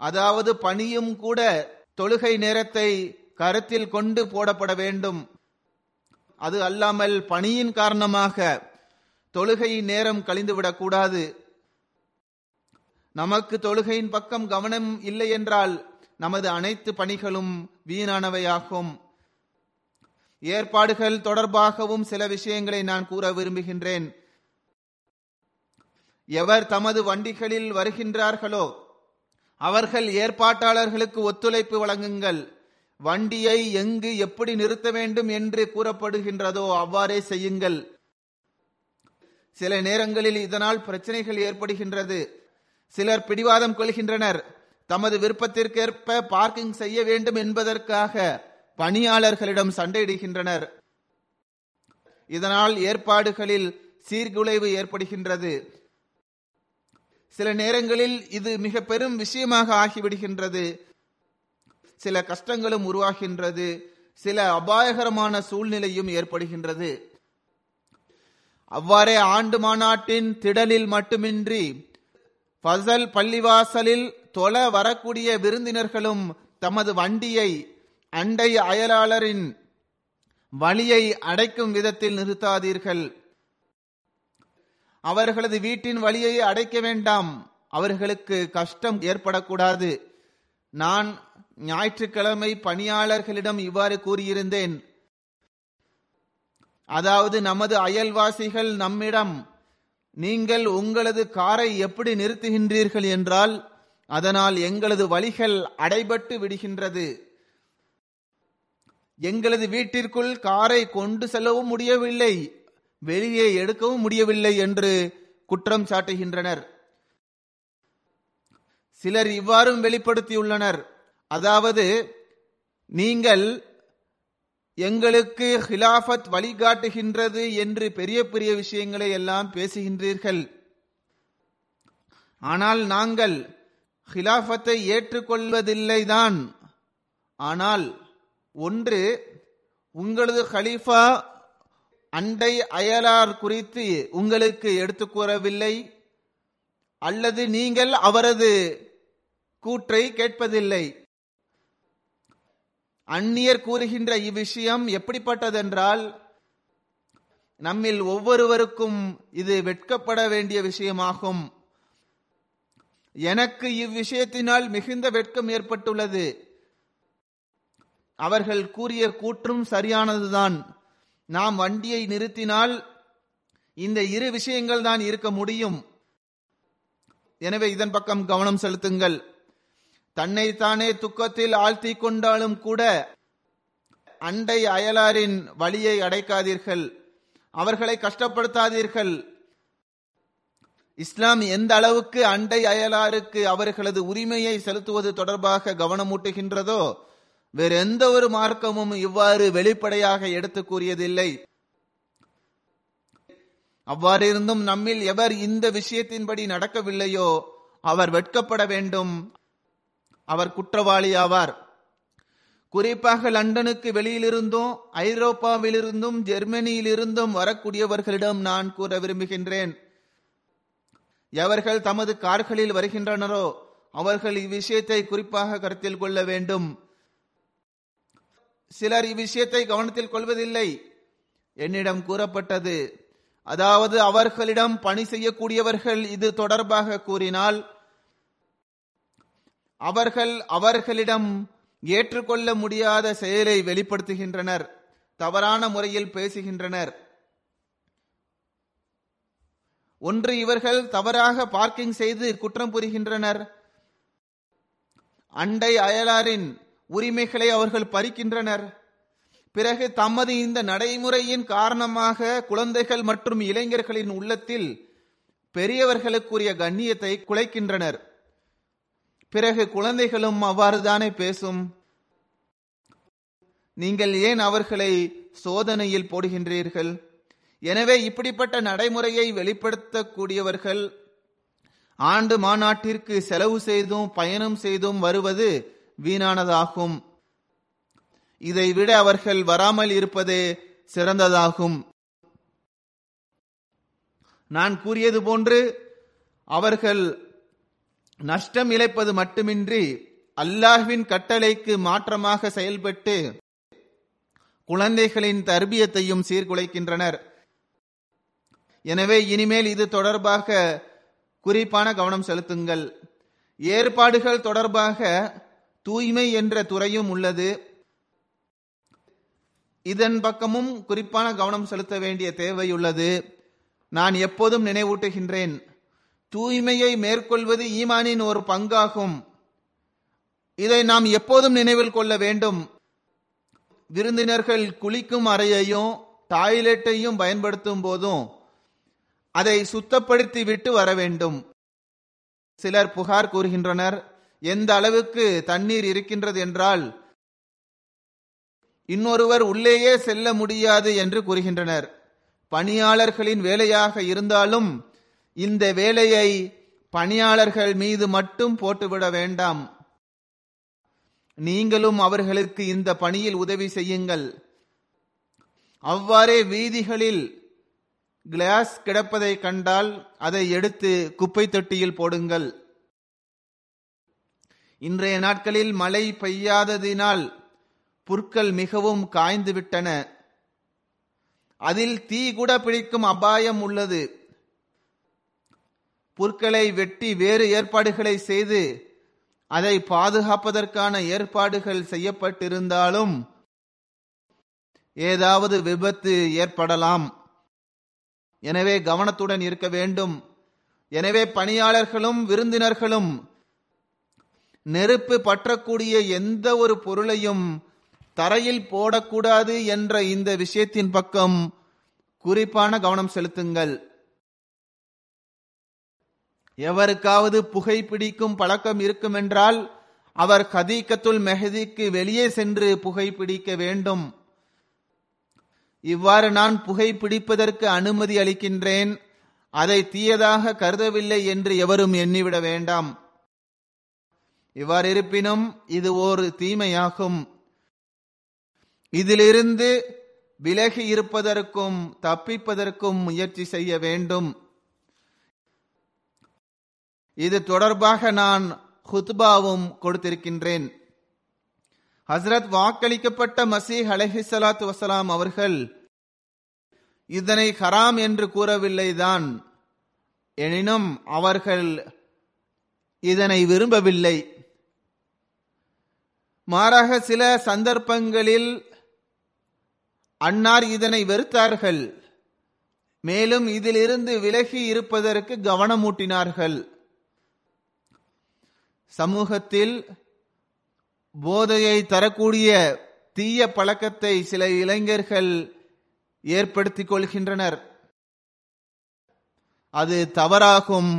அதாவது பணியும் கூட தொழுகை நேரத்தை கருத்தில் கொண்டு போடப்பட வேண்டும். அது அல்லாமல் பணியின் காரணமாக தொழுகை நேரம் கழிந்துவிடக்கூடாது. நமக்கு தொழுகையின் பக்கம் கவனம் இல்லை என்றால் நமது அனைத்து பணிகளும் வீணானவையாகும். ஏற்பாடுகள் தொடர்பாகவும் சில விஷயங்களை நான் கூற விரும்புகின்றேன். எவர் தமது வண்டிகளில் வருகின்றார்களோ அவர்கள் ஏற்பாட்டாளர்களுக்கு ஒத்துழைப்பு வழங்குங்கள். வண்டியை எங்கு எப்படி நிறுத்த வேண்டும் என்று கூறப்படுகின்றதோ அவ்வாறே செய்யுங்கள். சில நேரங்களில் இதனால் பிரச்சனைகள் ஏற்படுகின்றது. சிலர் பிடிவாதம் கொள்கின்றனர். தமது விருப்பத்திற்கேற்ப பார்க்கிங் செய்ய வேண்டும் என்பதற்காக பணியாளர்களிடம் சண்டையிடுகின்றனர். இதனால் ஏற்பாடுகளில் சீர்குலைவு ஏற்படுகின்றது. சில நேரங்களில் இது மிக பெரும் விஷயமாக ஆகிவிடுகின்றது. சில கஷ்டங்களும் உருவாகின்றது. சில அபாயகரமான சூழ்நிலையும் ஏற்படுகின்றது. அவ்வாறே ஆண்டு மாநாட்டின் திடலில் மட்டுமின்றி ஃபசல் பள்ளிவாசலில் தொழ வரக்கூடிய விருந்தினர்களும் தமது வண்டியை அண்டை அயலாளரின் வழியை அடைக்கும் விதத்தில் நிறுத்தாதீர்கள். அவர்களது வீட்டின் வழியை அடைக்க வேண்டாம். அவர்களுக்கு கஷ்டம் ஏற்படக்கூடாது. நான் ஞாயிற்றுக்கிழமை பணியாளர்களிடம் இவ்வாறு கூறியிருந்தேன். அதாவது நமது அயல்வாசிகள் நம்மிடம், நீங்கள் உங்களது காரை எப்படி நிறுத்துகின்றீர்கள் என்றால் அதனால் எங்களது வழிகள் அடைபட்டு விடுகின்றது. எங்களது வீட்டிற்குள் காரை கொண்டு செல்லவும் முடியவில்லை, வெளியே எடுக்கவும் முடியவில்லை என்று குற்றம் சாட்டுகின்றனர். சிலர் இவ்வாறும் வெளிப்படுத்தியுள்ளனர். அதாவது நீங்கள் எங்களுக்கு ஹிலாஃபத் வழிகாட்டுகின்றது என்று பெரிய பெரிய விஷயங்களை எல்லாம் பேசுகின்றீர்கள். ஆனால் நாங்கள் ஹிலாஃபத்தை ஏற்றுக்கொள்வதில்லைதான். ஆனால் ஒன்று, உங்களது ஹலீஃபா அண்டை அயலார் குறித்து உங்களுக்கு எடுத்து கூறவில்லை, அல்லது நீங்கள் அவரது கூற்றை கேட்பதில்லை. அந்நியர் கூறுகின்ற இவ்விஷயம் எப்படிப்பட்டதென்றால் நம்மில் ஒவ்வொருவருக்கும் இது வெட்கப்பட வேண்டிய விஷயமாகும். எனக்கு இவ்விஷயத்தினால் மிகுந்த வெட்கம் ஏற்பட்டுள்ளது. அவர்கள் கூறிய கூற்றும் சரியானதுதான். நாம் வண்டியை நிறுத்தினால் இந்த இரு விஷயங்கள் தான் இருக்க முடியும். எனவே இதன் பக்கம் கவனம் செலுத்துங்கள். தன்னைத்தானே துக்கத்தில் ஆழ்த்தி கொண்டாலும் கூட அண்டை அயலாரின் வழியை அடைக்காதீர்கள். அவர்களை கஷ்டப்படுத்தாதீர்கள். இஸ்லாம் எந்த அளவுக்கு அண்டை அயலாருக்கு அவர்களது உரிமையை செலுத்துவது தொடர்பாக கவனமூட்டுகின்றதோ வேற எந்த ஒரு மார்க்கமும் இவ்வாறு வெளிப்படையாக எடுத்து கூறியதில்லை. அவ்வாறிருந்தும் நம்மில் எவர் இந்த விஷயத்தின்படி நடக்கவில்லையோ அவர் வெட்கப்பட வேண்டும். அவர் குற்றவாளி ஆவார். குறிப்பாக லண்டனுக்கு வெளியிலிருந்தும் ஐரோப்பாவிலிருந்தும் ஜெர்மனியிலிருந்தும் வரக்கூடியவர்களிடம் நான் கூற விரும்புகின்றேன், எவர்கள் தமது கார்களில் வருகின்றனரோ அவர்கள் இவ்விஷயத்தை குறிப்பாக கருத்தில் கொள்ள வேண்டும். சிலர் இவ்விஷயத்தை கவனத்தில் கொள்வதில்லை. என்னிடம் கூறப்பட்டது, அதாவது அவர்களிடம் பணி செய்யக்கூடியவர்கள் இது தொடர்பாக கூறினால் அவர்கள் அவர்களிடம் ஏற்றுக்கொள்ள முடியாத செயலை வெளிப்படுத்துகின்றனர், தவறான முறையில் பேசுகின்றனர். ஒன்று, இவர்கள் தவறாக பார்க்கிங் செய்து குற்றம் புரிகின்றனர். அண்டை அயலாரின் உரிமைகளை அவர்கள் பறிக்கின்றனர். பிறகு தமது இந்த நடைமுறையின் காரணமாக குழந்தைகள் மற்றும் இளைஞர்களின் உள்ளத்தில் பெரியவர்களுக்குரிய கண்ணியத்தை குலைக்கின்றனர். பிறகு குழந்தைகளும் அவ்வாறுதானே பேசும். நீங்கள் ஏன் அவர்களை சோதனையில் போடுகின்றீர்கள்? எனவே இப்படிப்பட்ட நடைமுறையை வெளிப்படுத்தக்கூடியவர்கள் ஆண்டு மாநாட்டிற்கு செலவு செய்தும் பயணம் செய்தும் வருவது வீணானதாகும். இதைவிட அவர்கள் வராமல் இருப்பதே சிறந்ததாகும். நான் கூறியது போன்று அவர்கள் நஷ்டம் இழைப்பது மட்டுமின்றி அல்லாஹ்வின் கட்டளைக்கு மாற்றமாக செயல்பட்டு குழந்தைகளின் தர்பியத்தையும் சீர்குலைக்கின்றனர். எனவே இனிமேல் இது தொடர்பாக குறிப்பான கவனம் செலுத்துங்கள். ஏற்பாடுகள் தொடர்பாக தூய்மை என்ற துறையும் உள்ளது. இதன் பக்கமும் குறிப்பான கவனம் செலுத்த வேண்டிய தேவை உள்ளது. நான் எப்போதும் நினைவூட்டுகின்றேன், தூய்மையை மேற்கொள்வது ஈமானின் ஒரு பங்காகும். இதை நாம் எப்போதும் நினைவில் கொள்ள வேண்டும். விருந்தினர்கள் குளிக்கும் அறையையும் டாய்லெட்டையும் பயன்படுத்தும் போதும் அதை சுத்தப்படுத்தி விட்டு வர வேண்டும். சிலர் புகார் கூறுகின்றனர், எந்த அளவுக்கு தண்ணீர் இருக்கின்றது என்றால் இன்னொருவர் உள்ளேயே செல்ல முடியாது என்று கூறுகின்றனர். பணியாளர்களின் வேலையாக இருந்தாலும் இந்த வேலையை பணியாளர்கள் மீது மட்டும் போட்டுவிட வேண்டாம். நீங்களும் அவர்களுக்கு இந்த பணியில் உதவி செய்யுங்கள். அவ்வாறே வீதிகளில் கிளாஸ் கிடப்பதை கண்டால் அதை எடுத்து குப்பை தொட்டியில் போடுங்கள். இன்றைய நாட்களில் மழை பெய்யாததினால் புற்கள் மிகவும் காய்ந்து விட்டன. அதில் தீ கூட பிடிக்கும் அபாயம் உள்ளது. புற்களை வெட்டி வேறு ஏற்பாடுகளை செய்து அதை பாதுகாப்பதற்கான ஏற்பாடுகள் செய்யப்பட்டிருந்தாலும் ஏதாவது விபத்து ஏற்படலாம். எனவே கவனத்துடன் இருக்க வேண்டும். எனவே பணியாளர்களும் விருந்தினர்களும் நெருப்பு பற்றக்கூடிய எந்த ஒரு பொருளையும் தரையில் போடக்கூடாது என்ற இந்த விஷயத்தின் பக்கம் குறிப்பான கவனம் செலுத்துங்கள். எவருக்காவது புகைப்பிடிக்கும் பழக்கம் இருக்குமென்றால் அவர் ஹதீகத்துல் மெஹதிக்கு வெளியே சென்று புகைப்பிடிக்க வேண்டும். இவ்வாறு நான் புகைப்பிடிப்பதற்கு அனுமதி அளிக்கின்றேன், அதை தீயதாக கருதவில்லை என்று எவரும் எண்ணிவிட வேண்டாம். இவ்வாறு இருப்பினும் இது ஒரு தீமையாகும். இதிலிருந்து விலகி இருப்பதற்கும் தப்பிப்பதற்கும் முயற்சி செய்ய வேண்டும். இது தொடர்பாக நான் ஹுத்பாவும் கொடுத்திருக்கின்றேன். ஹஸ்ரத் வாக்களிக்கப்பட்ட மசீஹ் அலைஹிஸ்ஸலாத்து வசலாம் அவர்கள் இதனை ஹராம் என்று கூறவில்லைதான், எனினும் அவர்கள் இதனை விரும்பவில்லை. மாறாக சில சந்தர்ப்பங்களில் அன்னார் இதனை வெறுத்தார்கள். மேலும் இதிலிருந்து விலகி இருப்பதற்கு கவனமூட்டினார்கள். சமூகத்தில் போதையை தரக்கூடிய தீய பழக்கத்தை சில இளைஞர்கள் ஏற்படுத்திக் கொள்கின்றனர். அது தவறாகும்,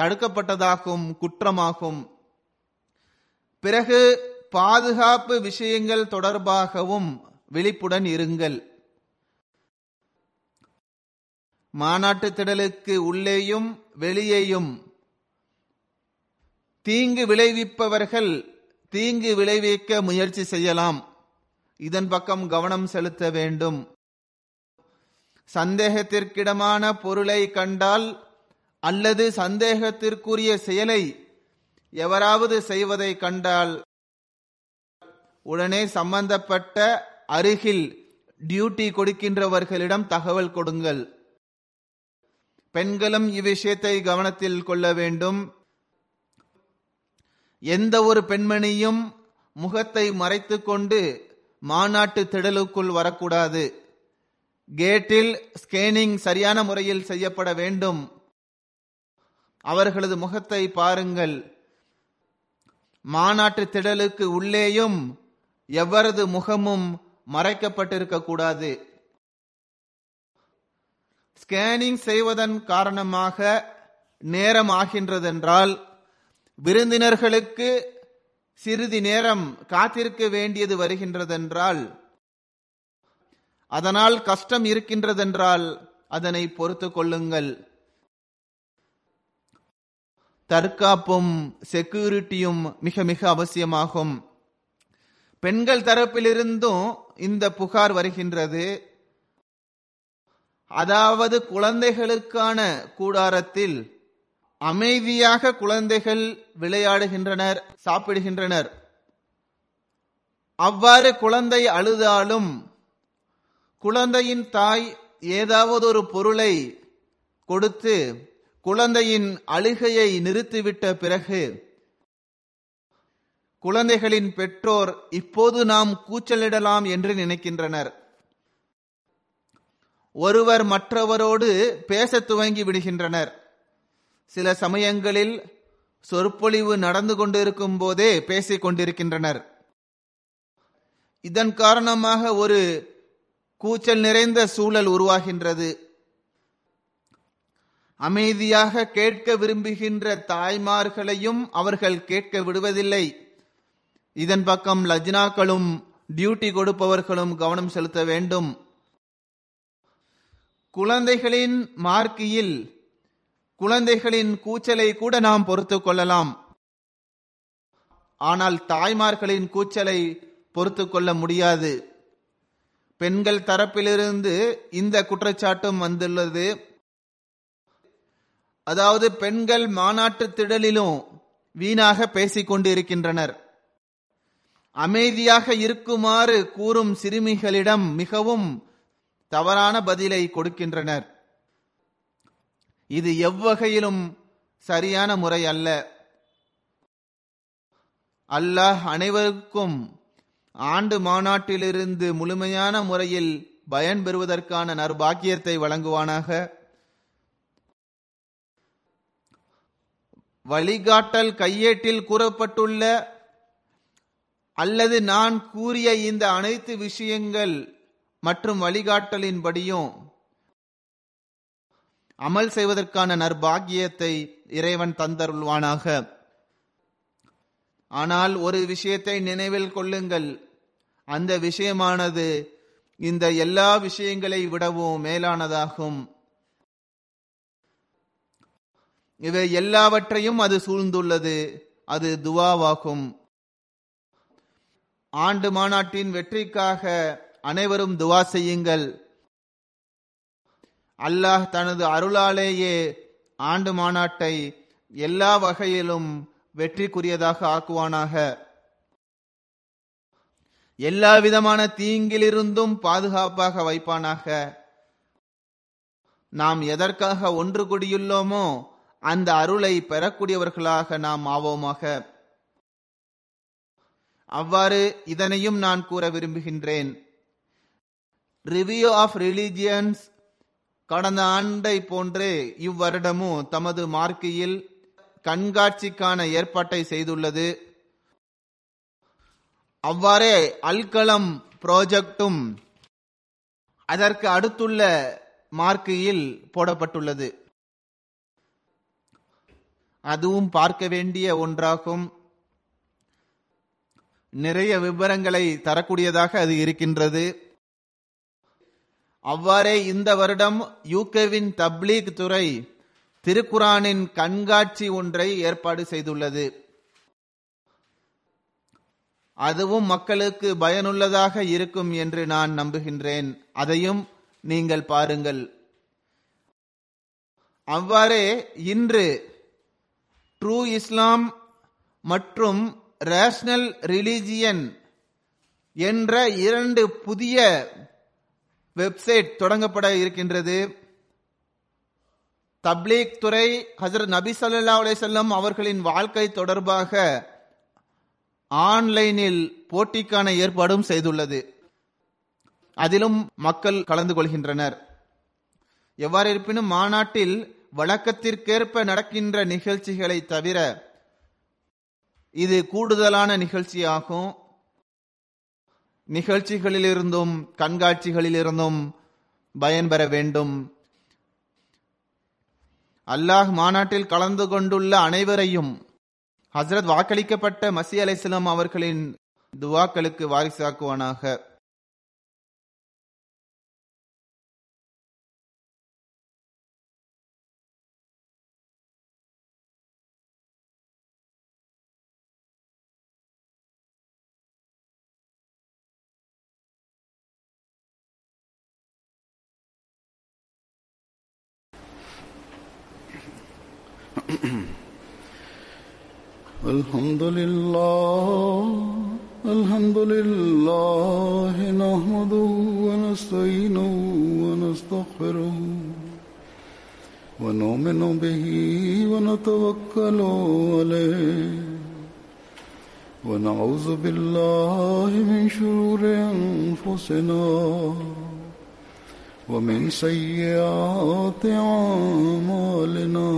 தடுக்கப்பட்டதாகும், குற்றமாகும். பிறகு பாதுகாப்பு விஷயங்கள் தொடர்பாகவும் விழிப்புடன் இருங்கள். மாநாட்டு திடலுக்கு உள்ளேயும் வெளியேயும் தீங்கு விளைவிப்பவர்கள் தீங்கு விளைவிக்க முயற்சி செய்யலாம். இதன் பக்கம் கவனம் செலுத்த வேண்டும். சந்தேகத்திற்கிடமான பொருளை கண்டால் அல்லது சந்தேகத்திற்குரிய செயலை எவராவது செய்வதை கண்டால் உடனே சம்பந்தப்பட்ட அருகில் டியூட்டி கொடுக்கின்றவர்களிடம் தகவல் கொடுங்கள். பெண்களும் இவ்விஷயத்தை கவனத்தில் கொள்ள வேண்டும். எந்த ஒரு பெண்மணியும் முகத்தை மறைத்து கொண்டு மாநாட்டு திடலுக்குள் வரக்கூடாது. கேட்டில் ஸ்கேனிங் சரியான முறையில் செய்யப்பட வேண்டும். அவர்களது முகத்தை பாருங்கள். மாநாட்டு திடலுக்கு உள்ளேயும் எவரது முகமும் மறைக்கப்பட்டிருக்க கூடாது. ஸ்கேனிங் செய்வதன் காரணமாக நேரம் ஆகின்றதென்றால் விருந்தினர்களுக்கு சிறிது நேரம் காத்திருக்க வேண்டியது வருகின்றதென்றால், அதனால் கஷ்டம் இருக்கின்றதென்றால் அதனை பொறுத்து கொள்ளுங்கள். தற்காப்பும் செக்யூரிட்டியும் மிக மிக அவசியமாகும். பெண்கள் தரப்பிலிருந்தும் இந்த புகார் வருகின்றது. அதாவது குழந்தைகளுக்கான கூடாரத்தில் அமைதியாக குழந்தைகள் விளையாடுகின்றனர், சாப்பிடுகின்றனர். அவ்வாறு குழந்தை அழுதாலும் குழந்தையின் தாய் ஏதாவது ஒரு பொருளை கொடுத்து குழந்தையின் அழுகையை நிறுத்திவிட்ட பிறகு குழந்தைகளின் பெற்றோர் இப்போது நாம் கூச்சலிடலாம் என்று நினைக்கின்றனர். ஒருவர் மற்றவரோடு பேச துவங்கி விடுகின்றனர். சில சமயங்களில் சொற்பொழிவு நடந்து கொண்டிருக்கும் போதே பேசிக் கொண்டிருக்கின்றனர். இதன் காரணமாக ஒரு கூச்சல் நிறைந்த சூழல் உருவாகின்றது. அமைதியாக கேட்க விரும்புகின்ற தாய்மார்களையும் அவர்கள் கேட்க விடுவதில்லை. இதன் பக்கம் லஜ்னாக்களும் டியூட்டி கொடுப்பவர்களும் கவனம் செலுத்த வேண்டும். குழந்தைகளின் மார்க்கியில் குழந்தைகளின் கூச்சலை கூட நாம் பொறுத்து கொள்ளலாம். ஆனால் தாய்மார்களின் கூச்சலை பொறுத்து கொள்ள முடியாது. பெண்கள் தரப்பிலிருந்து இந்த குற்றச்சாட்டும் வந்துள்ளது. அதாவது பெண்கள் மாநாட்டு திடலிலும் வீணாக பேசிக்கொண்டு இருக்கின்றனர். அமைதியாக இருக்குமாறு கூறும் சிறுமிகளிடம் மிகவும் தவறான பதிலை கொடுக்கின்றனர். இது எவ்வகையிலும் சரியான முறை அல்ல. அல்லாஹ் அனைவருக்கும் ஆண்டு மாநாட்டிலிருந்து முழுமையான முறையில் பயன்பெறுவதற்கான நற்பாக்கியத்தை வழங்குவானாக. வழிகாட்டல் கையேட்டில் கூறப்பட்டுள்ள அல்லது நான் கூறிய இந்த அனைத்து விஷயங்கள் மற்றும் வழிகாட்டலின்படியும் அமல் செய்வதற்கான நற்பாக்கியத்தை இறைவன் தந்தருள்வானாக. ஆனால் ஒரு விஷயத்தை நினைவில் கொள்ளுங்கள். அந்த விஷயமானது இந்த எல்லா விஷயங்களை விடவும் மேலானதாகும். இவை எல்லாவற்றையும் அது சூழ்ந்துள்ளது. அது துவாவாகும். ஆண்டு மாநாட்டின் வெற்றிக்காக அனைவரும் துவா செய்யுங்கள். அல்லாஹ் தனது அருளாலேயே ஆண்டு மாநாட்டை எல்லா வகையிலும் வெற்றிக்குரியதாக ஆக்குவானாக. எல்லா விதமான தீங்கிலிருந்தும் பாதுகாப்பாக வைப்பானாக. நாம் எதற்காக ஒன்று கூடியுள்ளோமோ அந்த அருளை பெறக்கூடியவர்களாக நாம் ஆவோமாக. அவ்வாறு இதனையும் நான் கூற விரும்புகின்றேன். ரிவ்யூ ஆஃப் ரிலிஜியன்ஸ் கடந்த ஆண்டை போன்றே இவ்வருடமும் தமது மார்க்கியில் கண்காட்சிக்கான ஏற்பாட்டை செய்துள்ளது. அவ்வாறே அல்கலம் ப்ராஜெக்டும் அதற்கு அடுத்துள்ள மார்க்கியில் போடப்பட்டுள்ளது. அதுவும் பார்க்க வேண்டிய ஒன்றாகும். நிறைய விவரங்களை தரக்கூடியதாக அது இருக்கின்றது. அவ்வாறே இந்த வருடம் யூகேவின் தப்லீக் துறை திருக்குரானின் கண்காட்சி ஒன்றை ஏற்பாடு செய்துள்ளது. அதுவும் மக்களுக்கு பயனுள்ளதாக இருக்கும் என்று நான் நம்புகின்றேன். அதையும் நீங்கள் பாருங்கள். அவ்வாறே இன்று ட்ரூ இஸ்லாம் மற்றும் ரேஷனல் ரிலிஜியன் என்ற இரண்டு புதிய வெப்சைட் தொடங்கப்பட இருக்கின்றது. தப்லீக் துறை ஹஜரத் நபி ஸல்லல்லாஹு அலைஹி வஸல்லம் அவர்களின் வாழ்க்கை தொடர்பாக ஆன்லைனில் போட்டிக்கான ஏற்பாடும் செய்துள்ளது. அதிலும் மக்கள் கலந்து கொள்கின்றனர். எவ்வாறு இருப்பினும் மாநாட்டில் வழக்கத்திற்கேற்ப நடக்கின்ற நிகழ்ச்சிகளை தவிர இது கூடுதலான நிகழ்ச்சியாகும். நிகழ்ச்சிகளிலிருந்தும் கண்காட்சிகளிலிருந்தும் பயன்பெற வேண்டும். அல்லாஹ் மாநாட்டில் கலந்து கொண்டுள்ள அனைவரையும் ஹசரத் வாக்களிக்கப்பட்ட மசி அலைஹிஸ்ஸலாம் அவர்களின் துவாக்களுக்கு வாரிசாக்குவானாக. Alhamdulillah, Alhamdulillah, nahmaduhu wa nasta'inuhu wa nastaghfiruhu wa nu'minu bihi wa natawakkalu alayhi wa na'udhu billahi min shururi anfusina ومن سيئات أعمالنا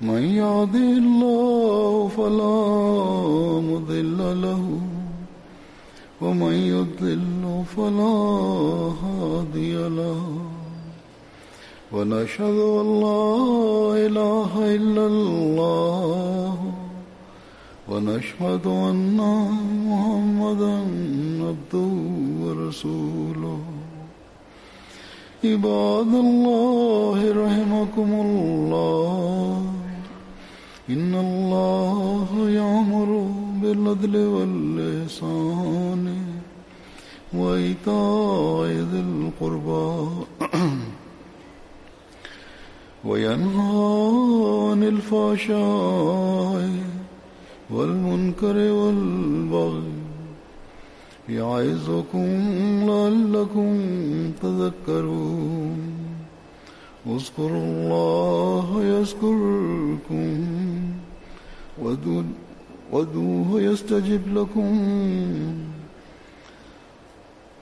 من يهده الله فلا مضل له ومن يضلل فلا هادي له ونشهد أن لا إله إلا الله ونشهد أن محمدا عبده ورسوله. عباد الله رحمكم الله، إن الله يأمر بالعدل والإحسان وإيتاء ذي القربى وينهى عن الفحشاء والمنكر والبغي يعظكم لعلكم تذكرون. اذكروا الله يذكركم وادعوه يستجب لكم،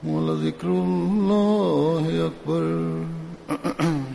ولذكر الله أكبر.